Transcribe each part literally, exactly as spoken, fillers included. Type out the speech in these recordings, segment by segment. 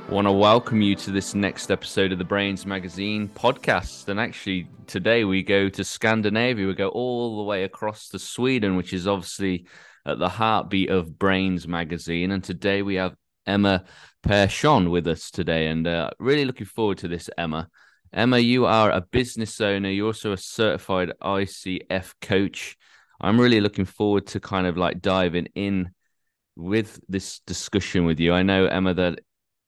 I want to welcome you to this next episode of the Brains Magazine podcast. And actually, today we go to Scandinavia. We go all the way across to Sweden, which is obviously at the heartbeat of Brains Magazine. And today we have Emma Persson with us today. And uh, really looking forward to this, Emma. Emma, you are a business owner. You're also a certified I C F coach. I'm really looking forward to kind of like diving in with this discussion with you. I know, Emma, that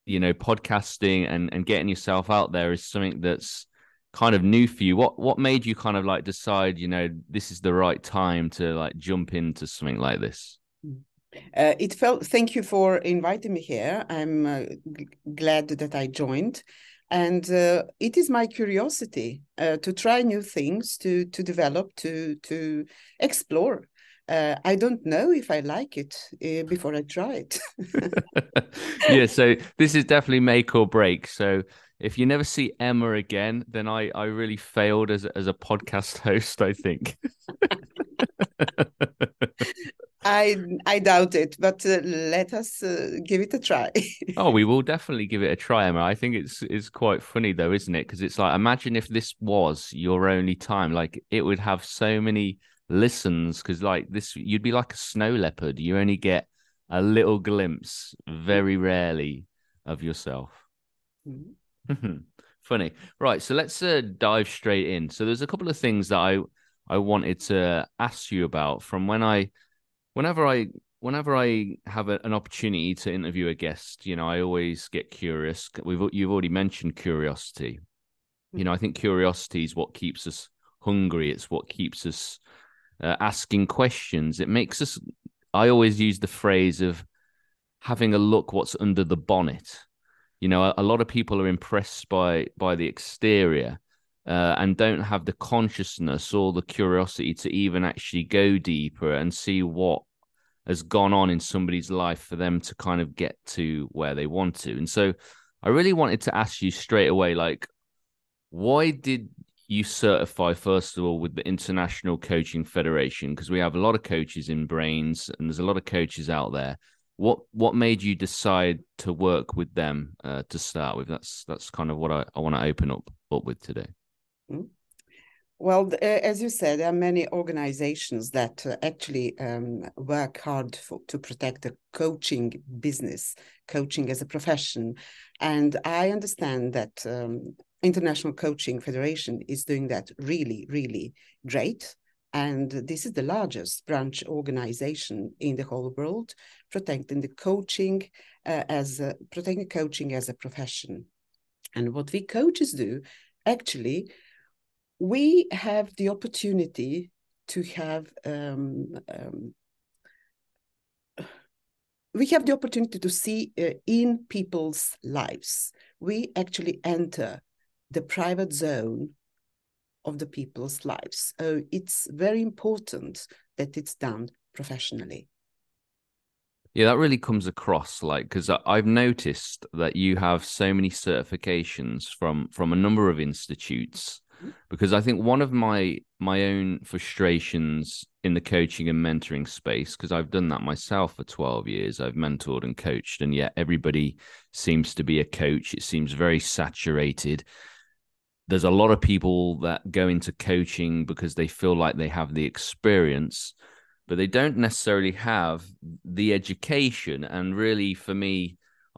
you know, podcasting and, and getting yourself out there is something that's kind of new for you. What what made you kind of like decide, you know, this is the right time to like jump into something like this? Uh, it felt, thank you for inviting me here. I'm uh, g- glad that I joined. And uh, it is my curiosity uh, to try new things, to to develop, to, to explore. Uh, I don't know if I like it uh, before I try it. Yeah, so this is definitely make or break. So if you never see Emma again, then I, I really failed as, as a podcast host, I think. I I doubt it, but uh, let us uh, give it a try. Oh, we will definitely give it a try, Emma. I think it's it's quite funny though, isn't it? Because it's like, imagine if this was your only time. Like, it would have so many listens, because like this, you'd be like a snow leopard. You only get a little glimpse very rarely of yourself. Mm-hmm. Funny, right? So let's uh, dive straight in. So there's a couple of things that I I wanted to ask you about from when I whenever I whenever I have a, an opportunity to interview a guest. You know, I always get curious. We've you've already mentioned curiosity. Mm-hmm. You know, I think curiosity is what keeps us hungry. It's what keeps us Uh, asking questions. It makes us, I always use the phrase of having a look what's under the bonnet. You know, a, a lot of people are impressed by by the exterior uh, and don't have the consciousness or the curiosity to even actually go deeper and see what has gone on in somebody's life for them to kind of get to where they want to. And so I really wanted to ask you straight away, like, why did you certify, first of all, with the International Coaching Federation? Because we have a lot of coaches in Brains and there's a lot of coaches out there. What what made you decide to work with them uh, to start with? That's that's kind of what I, I want to open up, up with today. Well, as you said, there are many organizations that actually um, work hard for, to protect the coaching business, coaching as a profession. And I understand that um, International Coaching Federation is doing that really, really great. And this is the largest branch organization in the whole world, protecting the coaching uh, as a, protecting coaching as a profession. And what we coaches do, actually, we have the opportunity to have um, um, we have the opportunity to see uh, in people's lives. We actually enter the private zone of the people's lives. So it's very important that it's done professionally. Yeah, that really comes across, like, because I've noticed that you have so many certifications from, from a number of institutes, mm-hmm. because I think one of my, my own frustrations in the coaching and mentoring space, because I've done that myself for twelve years, I've mentored and coached, and yet everybody seems to be a coach. It seems very saturated. There's a lot of people that go into coaching because they feel like they have the experience, but they don't necessarily have the education. And really, for me,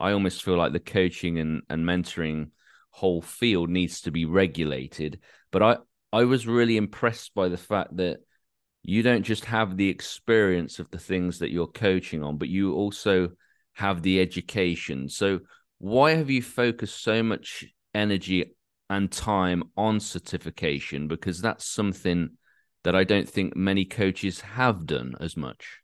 I almost feel like the coaching and, and mentoring whole field needs to be regulated. But I, I was really impressed by the fact that you don't just have the experience of the things that you're coaching on, but you also have the education. So why have you focused so much energy and time on certification? Because that's something that I don't think many coaches have done as much.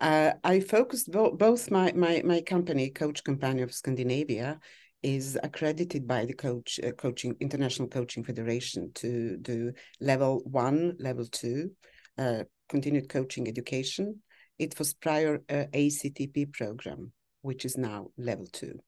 Uh, I focused bo- both my, my, my company, Coach Company of Scandinavia, is accredited by the coach uh, coaching International Coaching Federation to do level one, level two, uh, continued coaching education. It was prior uh, A C T P program, which is now level two.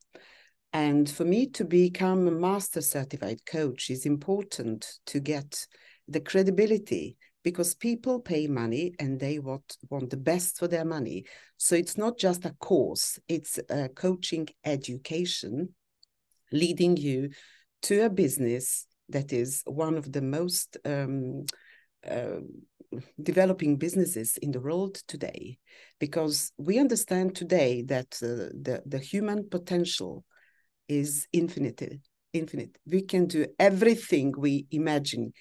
And for me to become a master certified coach is important to get the credibility, because people pay money and they want, want the best for their money. So it's not just a course, it's a coaching education leading you to a business that is one of the most um, uh, developing businesses in the world today. Because we understand today that uh, the, the human potential is infinite, infinite. We can do everything we imagine.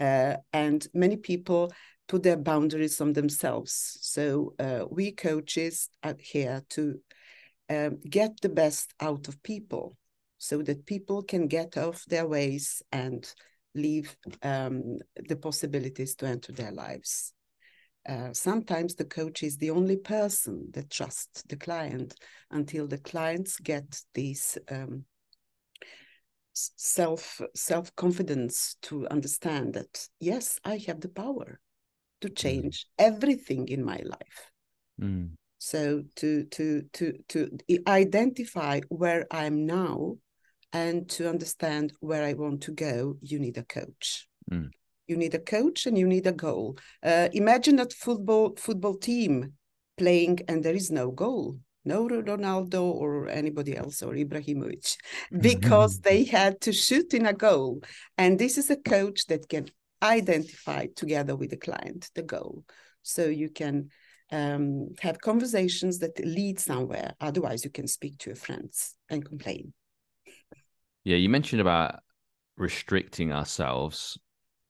Uh, and many people put their boundaries on themselves. So uh, we coaches are here to um, get the best out of people so that people can get off their ways and leave um, the possibilities to enter their lives. Uh, sometimes the coach is the only person that trusts the client until the clients get these um, self self-confidence to understand that, yes, I have the power to change mm. everything in my life. Mm. So to to to to identify where I'm now and to understand where I want to go, you need a coach. Mm. You need a coach and you need a goal. Uh, imagine that football football team playing and there is no goal. No Ronaldo or anybody else or Ibrahimovic, because they had to shoot in a goal. And this is a coach that can identify together with the client the goal. So you can um, have conversations that lead somewhere. Otherwise, you can speak to your friends and complain. Yeah, you mentioned about restricting ourselves.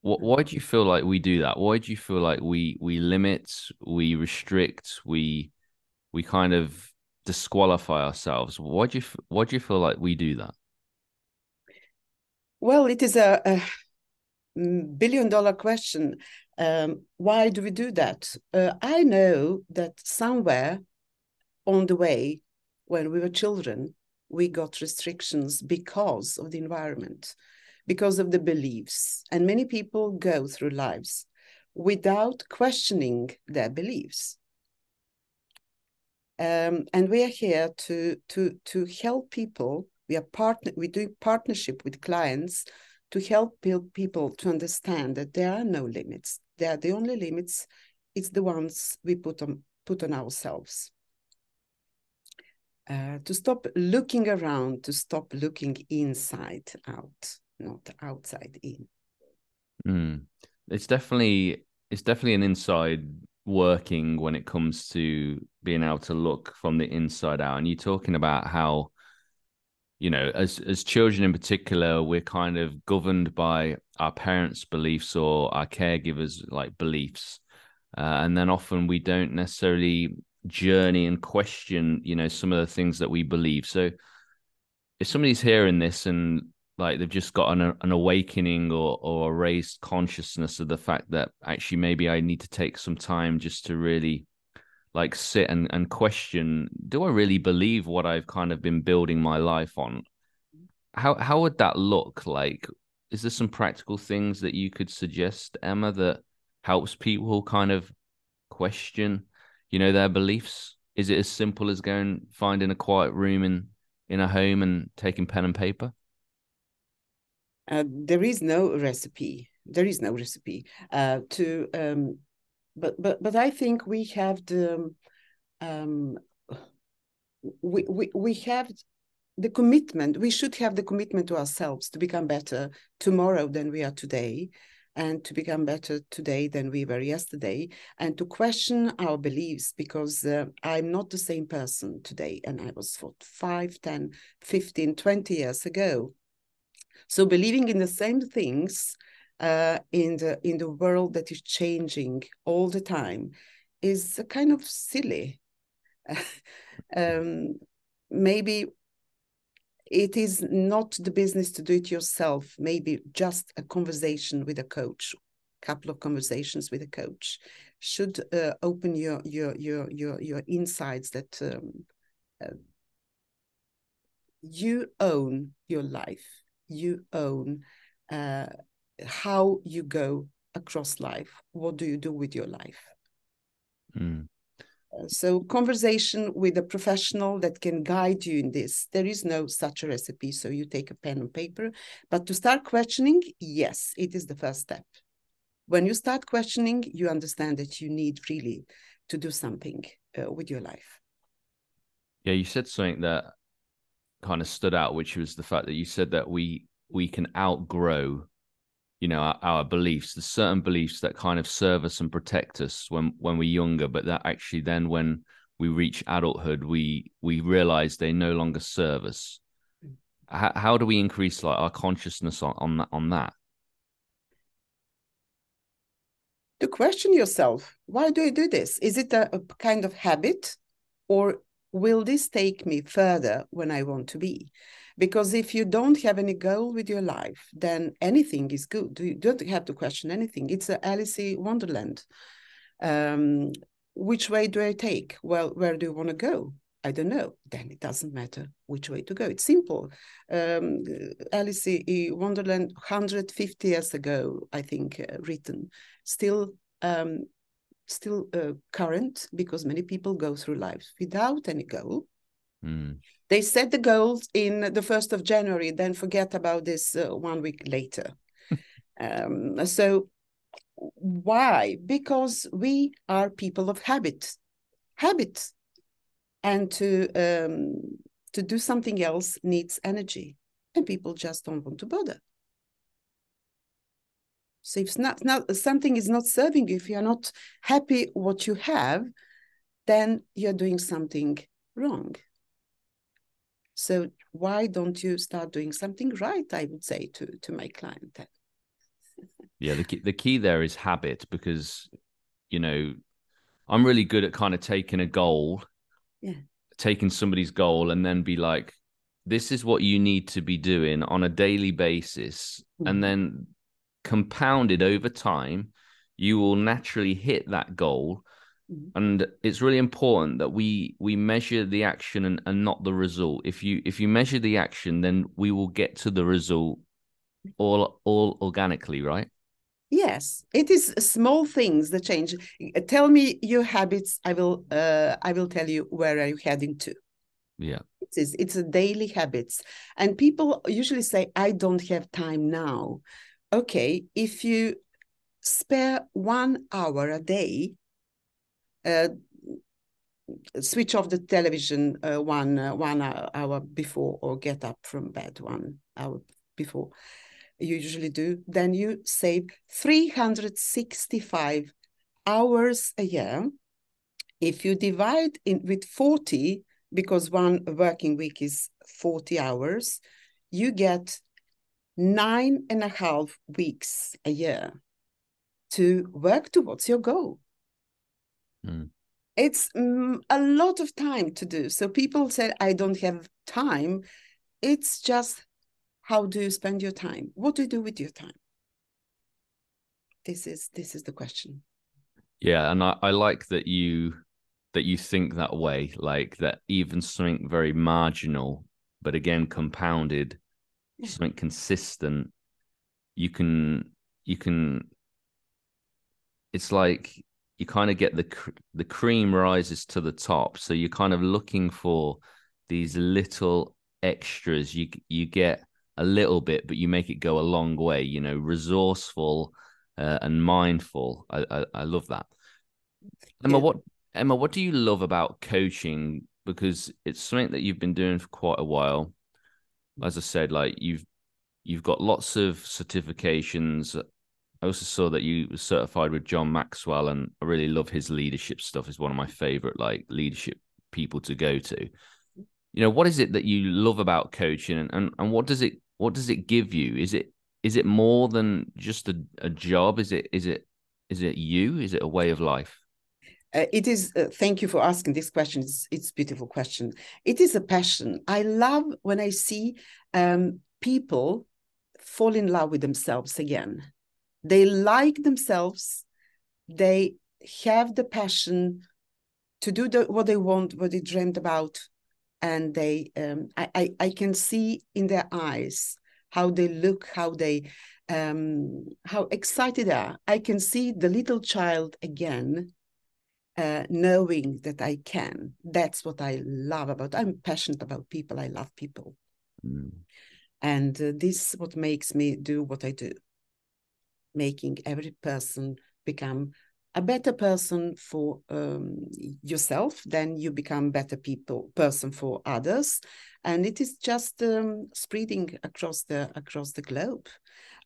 Why do you feel like we do that? Why do you feel like we we limit, we restrict, we we kind of disqualify ourselves? Why do you why do you feel like we do that? Well, it is a, a billion dollar question. Um, why do we do that? Uh, I know that somewhere on the way, when we were children, we got restrictions because of the environment, because of the beliefs. And many people go through lives without questioning their beliefs. Um, and we are here to to to help people. We are partner. We do partnership with clients to help people to understand that there are no limits. There are the only limits. It's the ones we put on put on ourselves. Uh, to stop looking around, to stop looking inside out, not outside in. Mm. It's definitely it's definitely an inside working when it comes to being able to look from the inside out. And you're talking about how, you know, as as children in particular, we're kind of governed by our parents' beliefs or our caregivers' like beliefs, uh, and then often we don't necessarily journey and question, you know, some of the things that we believe. So if somebody's hearing this and like they've just got an, an awakening or, or a raised consciousness of the fact that actually maybe I need to take some time just to really like sit and, and question, do I really believe what I've kind of been building my life on? How, how would that look like? Is there some practical things that you could suggest, Emma, that helps people kind of question, you know, their beliefs? Is it as simple as going, finding a quiet room in, in a home and taking pen and paper? Uh, there is no recipe. There is no recipe uh, to, um, but but but I think we have the, um, we we we have the commitment. We should have the commitment to ourselves to become better tomorrow than we are today, and to become better today than we were yesterday, and to question our beliefs, because uh, I'm not the same person today, and I was for five, ten, fifteen, twenty years ago. So believing in the same things uh, in the in the world that is changing all the time is kind of silly. um, maybe it is not the business to do it yourself. Maybe just a conversation with a coach, a couple of conversations with a coach, should uh, open your your your your your insights that. Um, uh, you own your life. You own uh, how you go across life. What do you do with your life? Mm. So conversation with a professional that can guide you in this. There is no such a recipe. So you take a pen and paper, but to start questioning, yes, it is the first step. When you start questioning, you understand that you need really to do something uh, with your life. Yeah, you said something that kind of stood out, which was the fact that you said that we we can outgrow, you know, our, our beliefs. There's certain beliefs that kind of serve us and protect us when when we're younger, but that actually then when we reach adulthood, we we realize they no longer serve us. How, how do we increase like our consciousness on, on that on that? To question yourself, why do I do this? Is it a, a kind of habit, or will this take me further when I want to be? Because if you don't have any goal with your life, then anything is good. You don't have to question anything. It's an Alice Wonderland. Um, which way do I take? Well, where do you want to go? I don't know. Then it doesn't matter which way to go. It's simple. Um, Alice in Wonderland, one hundred fifty years ago, I think, uh, written, still um, still uh, current, because many people go through lives without any goal. Mm. They set the goals in the first of January, then forget about this uh, one week later. um, so why? Because we are people of habit. Habit. And to um, to do something else needs energy, and people just don't want to bother. So if not, not, something is not serving you, if you're not happy what you have, then you're doing something wrong. So why don't you start doing something right, I would say to, to my client then. Yeah, the key, the key there is habit, because, you know, I'm really good at kind of taking a goal. Yeah. Taking somebody's goal and then be like, this is what you need to be doing on a daily basis. Mm-hmm. And then compounded over time, you will naturally hit that goal. Mm-hmm. And it's really important that we we measure the action and, and not the result. If you if you measure the action, then we will get to the result all all organically, right? Yes, it is small things that change. Tell me your habits. I will. Uh, I will tell you where are you heading to. Yeah, it is. It's a daily habits, and people usually say, "I don't have time now." Okay, if you spare one hour a day, uh, switch off the television uh, one uh, one hour before, or get up from bed one hour before. You usually do, then you save three hundred sixty-five hours a year. If you divide in with forty, because one working week is forty hours, you get nine and a half weeks a year to work towards your goal. Mm. It's um, a lot of time to do. So people say, I don't have time. It's just, how do you spend your time? What do you do with your time? This is this is the question. Yeah, and I, I like that you that you think that way, like that even something very marginal, but again compounded, yeah. Something consistent. You can you can. It's like you kind of get the cr- the cream rises to the top, so you're kind of looking for these little extras. You you get. A little bit, but you make it go a long way, you know, resourceful uh, and mindful. I, I, I love that. Emma, yeah. what Emma, what do you love about coaching? Because it's something that you've been doing for quite a while. As I said, like you've you've got lots of certifications. I also saw that you were certified with John Maxwell, and I really love his leadership stuff. He's one of my favorite like leadership people to go to. You know, what is it that you love about coaching, and, and, and what does it What does it give you? Is it is it more than just a, a job? Is it is it is it you? Is it a way of life? Uh, it is. Uh, thank you for asking this question. It's, it's a beautiful question. It is a passion. I love when I see um, people fall in love with themselves again. They like themselves. They have the passion to do the, what they want, what they dreamed about, and they um, I, I, I can see in their eyes how they look, how they um, how excited they are. I can see the little child again, uh, knowing that I can. That's what I love about. I'm passionate about people. I love people. Mm. And uh, this is what makes me do what I do, making every person become a better person for um, yourself, then you become better people person for others, and it is just um, spreading across the across the globe.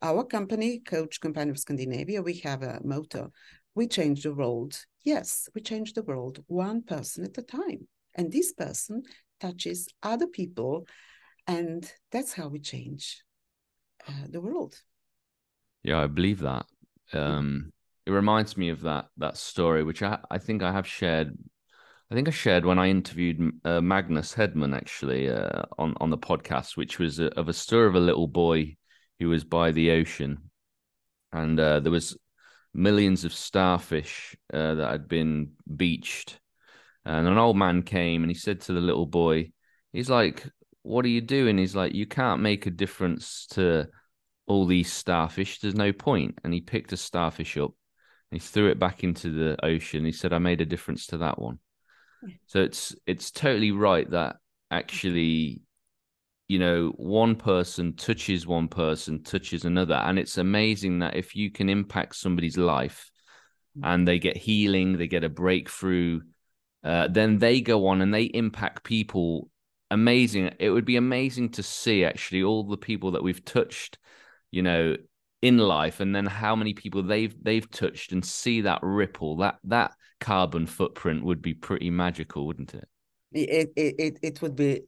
Our company, Coach Company of Scandinavia, we have a motto: we change the world. Yes, we change the world one person at a time, and this person touches other people, and that's how we change uh, the world. Yeah, I believe that. Um... It reminds me of that that story, which I, I think I have shared. I think I shared when I interviewed uh, Magnus Hedman, actually, uh, on, on the podcast, which was a, of a story of a little boy who was by the ocean. And uh, there was millions of starfish uh, that had been beached. And an old man came and he said to the little boy, he's like, "What are you doing?" He's like, "You can't make a difference to all these starfish. There's no point." And he picked a starfish up. He threw it back into the ocean. He said, "I made a difference to that one." Yeah. So it's it's totally right that actually, you know, one person touches one person, touches another. And it's amazing that if you can impact somebody's life and they get healing, they get a breakthrough, uh, then they go on and they impact people. Amazing. It would be amazing to see actually all the people that we've touched, you know, in life, and then how many people they've they've touched, and see that ripple, that that carbon footprint would be pretty magical, wouldn't it? It it it, it would be,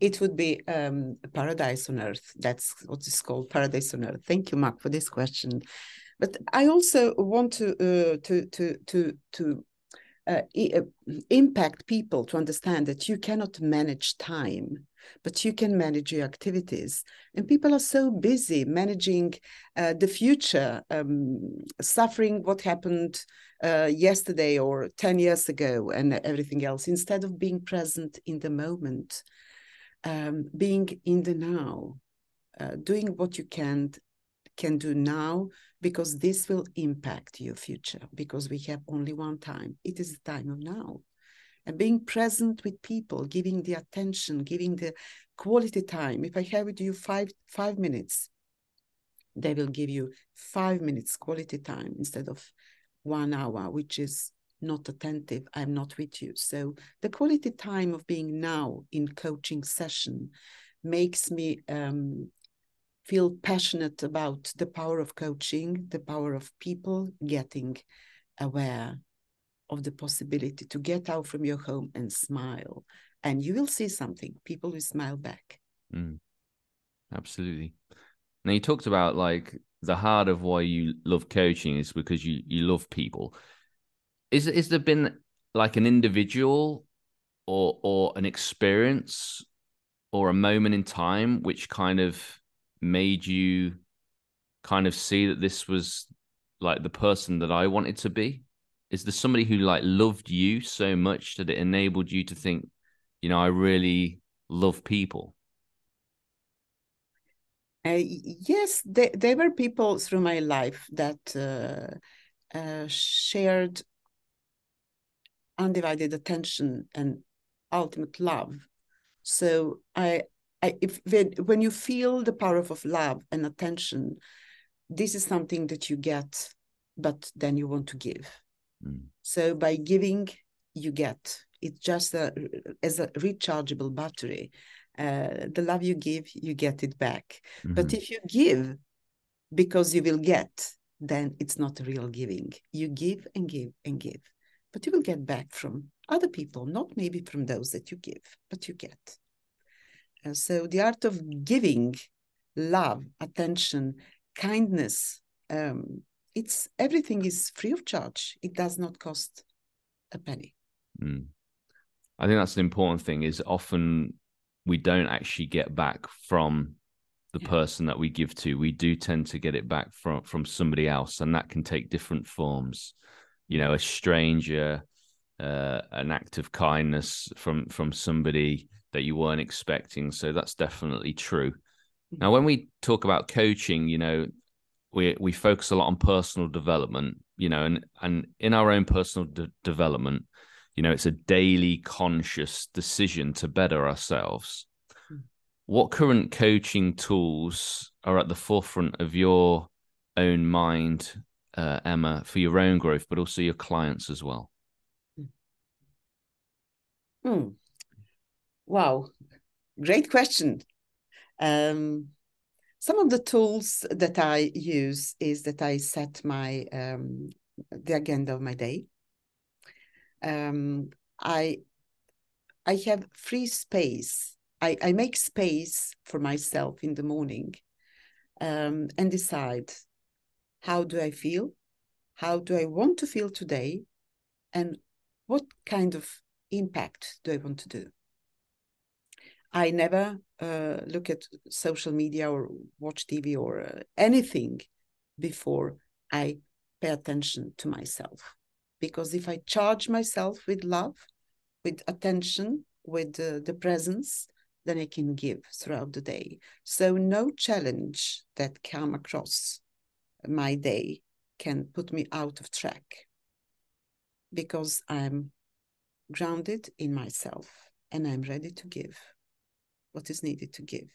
it would be um, a paradise on earth. That's what it's called, paradise on earth. Thank you, Mark, for this question. But I also want to uh, to to to to uh, impact people to understand that you cannot manage time, but you can manage your activities. And people are so busy managing uh, the future, um, suffering what happened uh, yesterday or ten years ago and everything else, instead of being present in the moment, um, being in the now, uh, doing what you can, can do now, because this will impact your future, because we have only one time. It is the time of now. And being present with people, giving the attention, giving the quality time. If I have with you five five minutes, they will give you five minutes quality time instead of one hour, which is not attentive. I'm not with you. So the quality time of being now in coaching session makes me um, feel passionate about the power of coaching, the power of people getting aware of the possibility to get out from your home and smile, and you will see something. People will smile back. Mm. Absolutely. Now, you talked about like the heart of why you love coaching is because you you love people. Is is there been like an individual or or an experience or a moment in time which kind of made you kind of see that this was like the person that I wanted to be? Is there somebody who like loved you so much that it enabled you to think, you know, I really love people? Uh, yes, they, they were people through my life that uh, uh, shared undivided attention and ultimate love. So I, I if when, when you feel the power of love and attention, this is something that you get, but then you want to give. So by giving, you get. It's just a, as a rechargeable battery. Uh, the love you give, you get it back. Mm-hmm. But if you give because you will get, then it's not real giving. You give and give and give. But you will get back from other people, not maybe from those that you give, but you get. And so the art of giving love, attention, kindness, um, It's everything is free of charge. It does not cost a penny. Mm. I think that's an important thing, is often we don't actually get back from the yeah. person that we give to. We do tend to get it back from, from somebody else, and that can take different forms. You know, a stranger, uh, an act of kindness from from somebody that you weren't expecting. So that's definitely true. Now, when we talk about coaching, you know, we we focus a lot on personal development, you know, and, and in our own personal de- development, you know, it's a daily conscious decision to better ourselves. Mm. What current coaching tools are at the forefront of your own mind, uh, Emma, for your own growth, but also your clients as well? Mm. Wow. Great question. Um, some of the tools that I use is that I set my um, the agenda of my day. Um, I I have free space. I, I make space for myself in the morning, um, and decide how do I feel, how do I want to feel today, and what kind of impact do I want to do. I never uh, look at social media or watch T V or uh, anything before I pay attention to myself. Because if I charge myself with love, with attention, with uh, the presence, then I can give throughout the day. So no challenge that comes across my day can put me out of track, because I'm grounded in myself and I'm ready to give what is needed to give.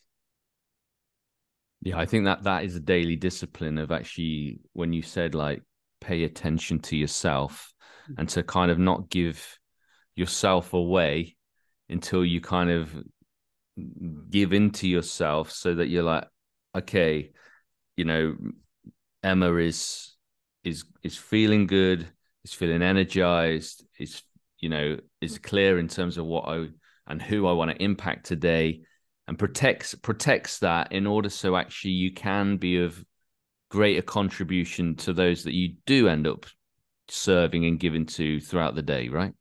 Yeah, I think that that is a daily discipline of actually, when you said like pay attention to yourself, mm-hmm. and to kind of not give yourself away until you kind of give into yourself, so that you're like, okay, you know, Emma is is is feeling good, is feeling energized, is, you know, is clear in terms of what I and who I want to impact today, and protects protects that in order so actually you can be of greater contribution to those that you do end up serving and giving to throughout the day, right?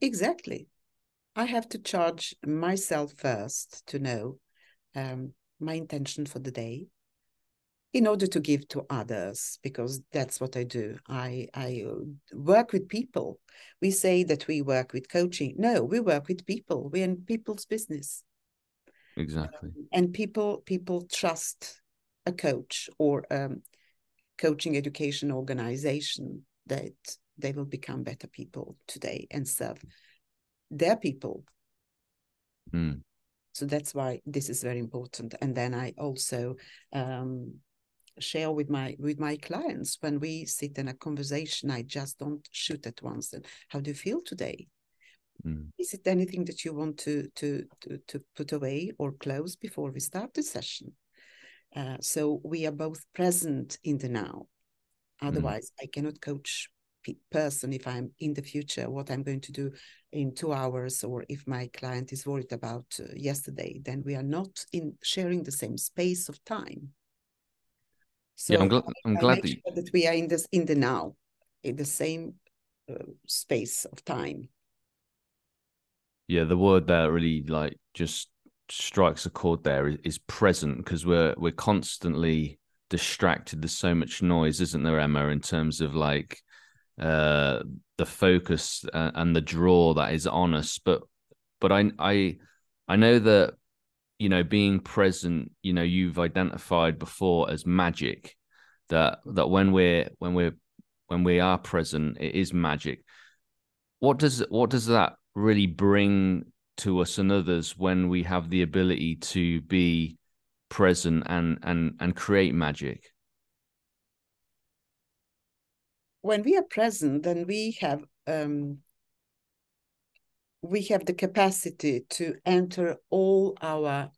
Exactly. I have to charge myself first to know um, my intention for the day in order to give to others, because that's what I do. I, I work with people. We say that we work with coaching. No, we work with people. We're in people's business. Exactly. Um, and people people trust a coach or um, coaching education organization that they will become better people today and serve their people. Mm. So that's why this is very important. And then I also... Um, share with my with my clients when we sit in a conversation. I just don't shoot at once. And how do you feel today? Mm. Is it anything that you want to to to, to put away or close before we start the session? Uh, so we are both present in the now. Otherwise, mm. I cannot coach pe- person if I'm in the future, what I'm going to do in two hours, or if my client is worried about uh, yesterday. Then we are not in sharing the same space of time. So yeah, I'm, gl- I'm I glad that, you... sure that we are in this in the now, in the same uh, space of time. Yeah, the word there really like just strikes a chord. There is, is present, because we're we're constantly distracted. There's so much noise, isn't there, Emma? In terms of like uh, the focus and, and the draw that is on us. But but I I I know that, you know, being present, you know, you've identified before as magic, that that when we're when we're when we are present, it is magic. What does what does that really bring to us and others when we have the ability to be present and and and create magic? When we are present, then we have um we have the capacity to enter all our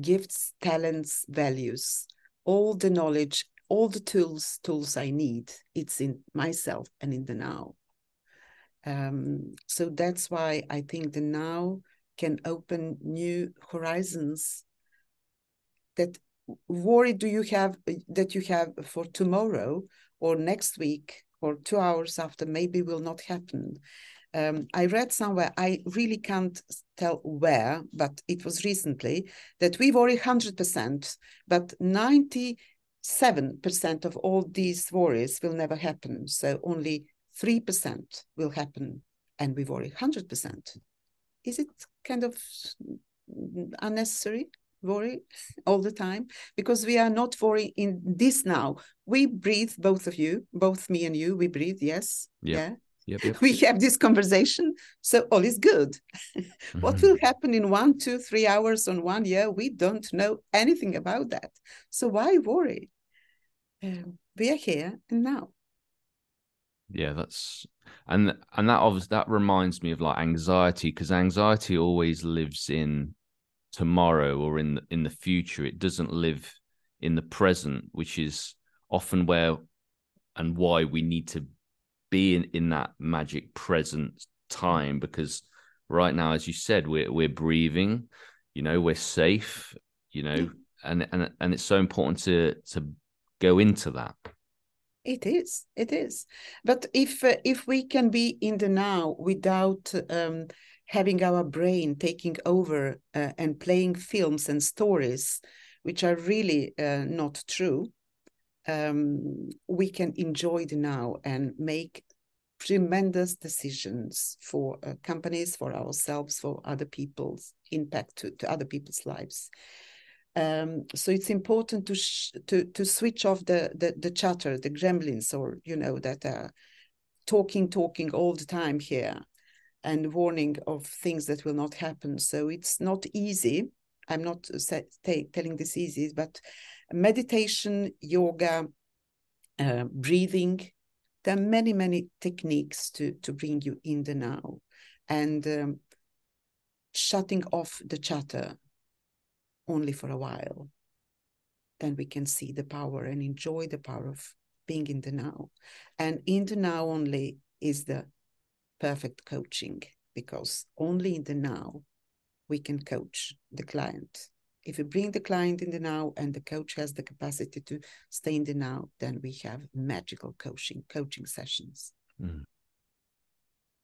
gifts, talents, values, all the knowledge, all the tools, tools I need. It's in myself and in the now. Um, so that's why I think the now can open new horizons. That worry do you have that you have for tomorrow or next week or two hours after maybe will not happen. Um, I read somewhere, I really can't tell where, but it was recently, that we worry one hundred percent, but ninety-seven percent of all these worries will never happen. So only three percent will happen and we worry one hundred percent. Is it kind of unnecessary worry all the time? Because we are not worrying in this now. We breathe, both of you, both me and you, we breathe, yes, yep. yeah. Yep, yep. We have this conversation, so all is good. Mm-hmm. What will happen in one, two, three hours on one year? We don't know anything about that. So why worry? Um, we are here and now. Yeah, that's and and that obviously that reminds me of like anxiety, because anxiety always lives in tomorrow or in the, in the future. It doesn't live in the present, which is often where and why we need to be in, in that magic present time, because right now, as you said, we're we're breathing, you know, we're safe, you know, and and and it's so important to to go into that. It is, it is. But if uh, if we can be in the now without um, having our brain taking over uh, and playing films and stories, which are really uh, not true. Um, we can enjoy the now and make tremendous decisions for uh, companies, for ourselves, for other people's impact to, to other people's lives. Um, so it's important to sh- to to switch off the, the the chatter, the gremlins, or you know that are talking, talking all the time here, and warning of things that will not happen. So it's not easy. I'm not set, t- telling this easy, but meditation, yoga, uh, breathing, there are many, many techniques to, to bring you in the now, and um, shutting off the chatter only for a while. Then we can see the power and enjoy the power of being in the now. And in the now only is the perfect coaching, because only in the now we can coach the client. If we bring the client in the now and the coach has the capacity to stay in the now, then we have magical coaching, coaching sessions. Mm.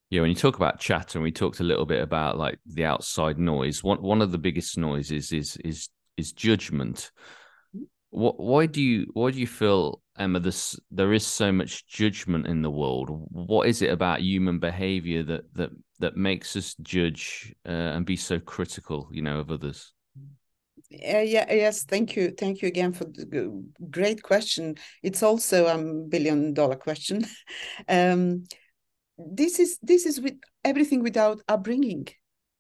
Yeah, when you talk about chatter, and we talked a little bit about like the outside noise, one one of the biggest noises is is is judgment. Mm. What why do you why do you feel, Emma, this there is so much judgment in the world? What is it about human behavior that that that makes us judge uh, and be so critical, you know, of others? Uh, yeah, yes, thank you. Thank you again for the great question. It's also a billion dollar question. um, this is this is with everything without upbringing.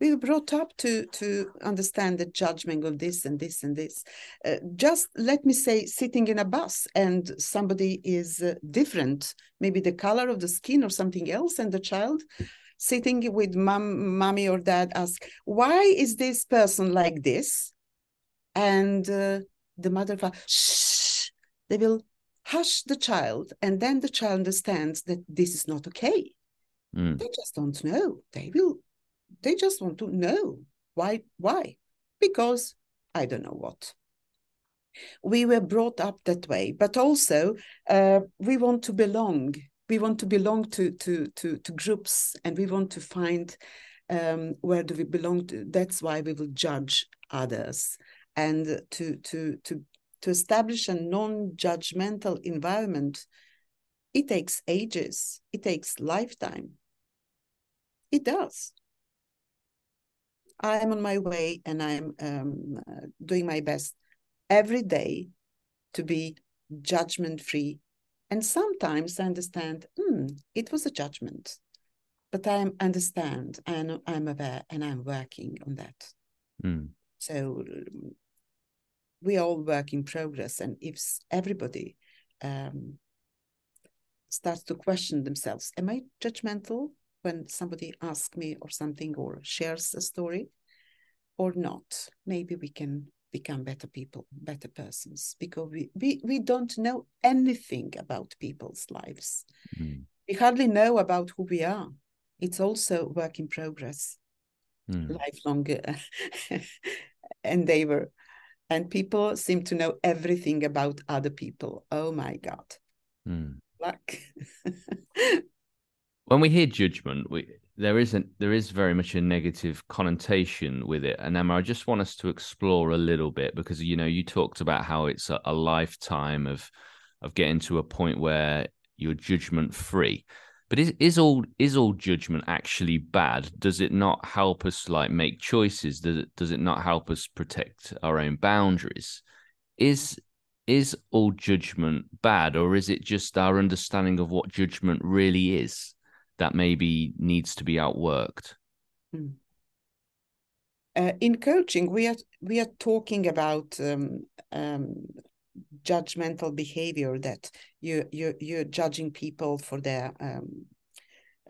We were brought up to, to understand the judgment of this and this and this. Uh, just let me say, sitting in a bus and somebody is uh, different, maybe the color of the skin or something else, and the child sitting with mom, mommy or dad asks, why is this person like this? And uh, the mother, shh, they will hush the child. And then the child understands that this is not okay. Mm. They just don't know. They will. They just want to know. Why? Why? Because I don't know what. We were brought up that way. But also, uh, we want to belong. We want to belong to, to, to, to groups. And we want to find um, where do we belong to. That's why we will judge others. And to to to to establish a non-judgmental environment, it takes ages. It takes lifetime. It does. I am on my way, and I am um, doing my best every day to be judgment-free. And sometimes I understand, hmm, it was a judgment, but I understand, and I'm aware, and I'm working on that. Mm. So. We all work in progress, and if everybody um, starts to question themselves, am I judgmental when somebody asks me or something or shares a story or not? Maybe we can become better people, better persons, because we, we, we don't know anything about people's lives. Mm. We hardly know about who we are. It's also work in progress, mm. lifelong uh, endeavor. And people seem to know everything about other people. Oh, my God. Mm. Luck. When we hear judgment, we, there isn't, there is very much a negative connotation with it. And Emma, I just want us to explore a little bit, because, you know, you talked about how it's a, a lifetime of, of getting to a point where you're judgment free. But is, is all is all judgment actually bad? Does it not help us like make choices? Does it does it not help us protect our own boundaries? Is is all judgment bad, or is it just our understanding of what judgment really is that maybe needs to be outworked? Mm. Uh, in coaching, we are we are talking about um, um, judgmental behavior, that you you you're judging people for their um,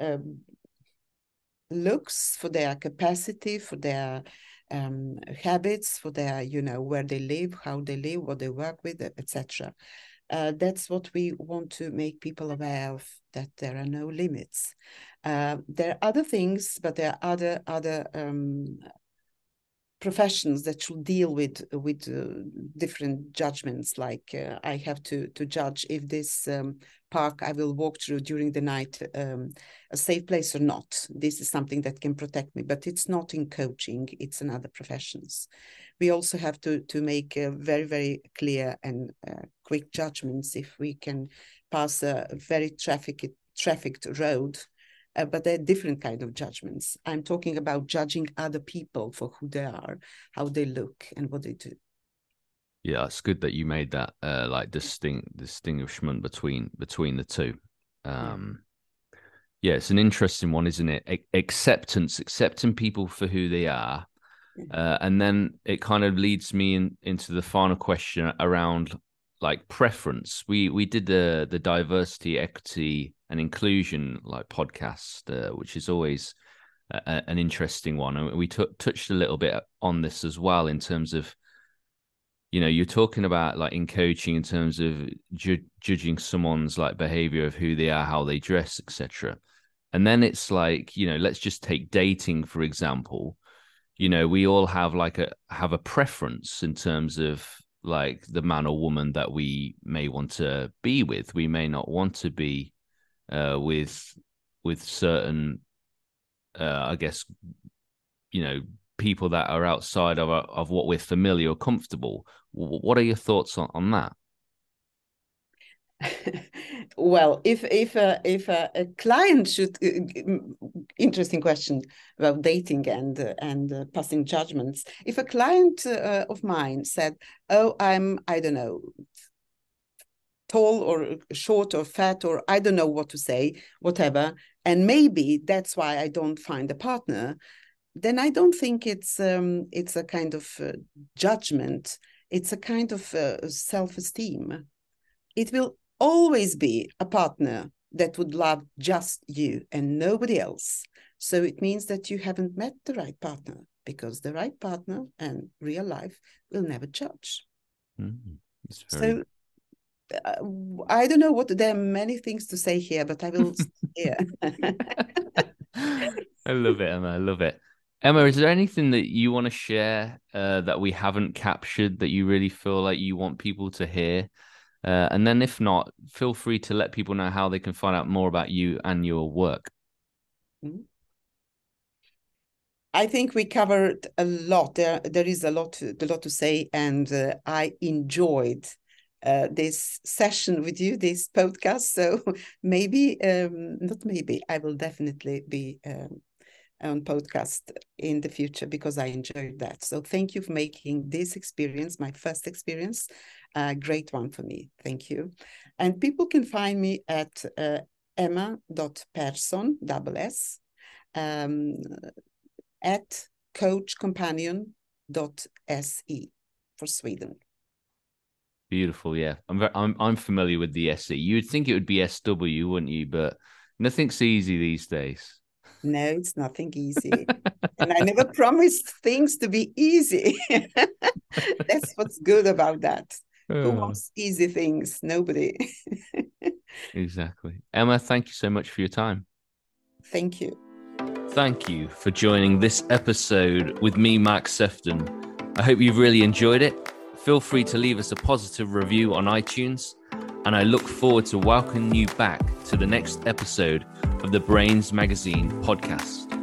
um, looks, for their capacity, for their um, habits, for their you know where they live, how they live, what they work with, et cetera. Uh, that's what we want to make people aware of, that there are no limits. Uh, there are other things, but there are other other. Um, professions that should deal with with uh, different judgments, like uh, I have to to judge if this um, park I will walk through during the night um, a safe place or not. This is something that can protect me, but it's not in coaching, it's in other professions. We also have to to make uh, very very clear and uh, quick judgments if we can pass a very traffic trafficked road. Uh, but they're different kind of judgments. I'm talking about judging other people for who they are, how they look, and what they do. Yeah, it's good that you made that uh, like distinct distinguishment between between the two. Um, yeah. yeah, it's an interesting one, isn't it? A- acceptance, accepting people for who they are, yeah. uh, and then it kind of leads me in, into the final question around like preference. We we did the the diversity, equity, and inclusion like podcast, uh, which is always a, a, an interesting one, and we t- touched a little bit on this as well, in terms of, you know, you're talking about like in coaching in terms of ju- judging someone's like behavior of who they are, how they dress, etc. And then it's like, you know, let's just take dating for example. You know, we all have like a have a preference in terms of like the man or woman that we may want to be with. We may not want to be Uh, with with certain, uh, I guess, you know, people that are outside of of what we're familiar or comfortable. What are your thoughts on, on that? Well, if if uh, if uh, a client should, uh, interesting question about dating and uh, and uh, passing judgments. If a client uh, of mine said, "Oh, I'm I don't know." tall or short or fat or I don't know what to say, whatever, and maybe that's why I don't find a partner, then I don't think it's um, it's a kind of uh, judgment. It's a kind of uh, self-esteem. It will always be a partner that would love just you and nobody else. So it means that you haven't met the right partner, because the right partner and real life will never judge. Mm, that's very- so I don't know what, there are many things to say here, but I will yeah. I love it, Emma. I love it. Emma, is there anything that you want to share uh, that we haven't captured that you really feel like you want people to hear? Uh, and then if not, feel free to let people know how they can find out more about you and your work. Mm-hmm. I think we covered a lot. There, there is a lot, a lot to say, and uh, I enjoyed Uh, this session with you, this podcast. So maybe, um, not maybe, I will definitely be um, on podcast in the future, because I enjoyed that. So thank you for making this experience, my first experience, a great one for me. Thank you. And people can find me at uh, emma.person, double S, um, at coach companion dot s e for Sweden. Beautiful, yeah. I'm very, I'm I'm familiar with the S E. You would think it would be S W, wouldn't you? But nothing's easy these days. No, it's nothing easy, and I never promised things to be easy. That's what's good about that. Oh. Who wants easy things? Nobody. Exactly, Emma. Thank you so much for your time. Thank you. Thank you for joining this episode with me, Mark Sephton. I hope you've really enjoyed it. Feel free to leave us a positive review on iTunes, and I look forward to welcoming you back to the next episode of the Brains Magazine podcast.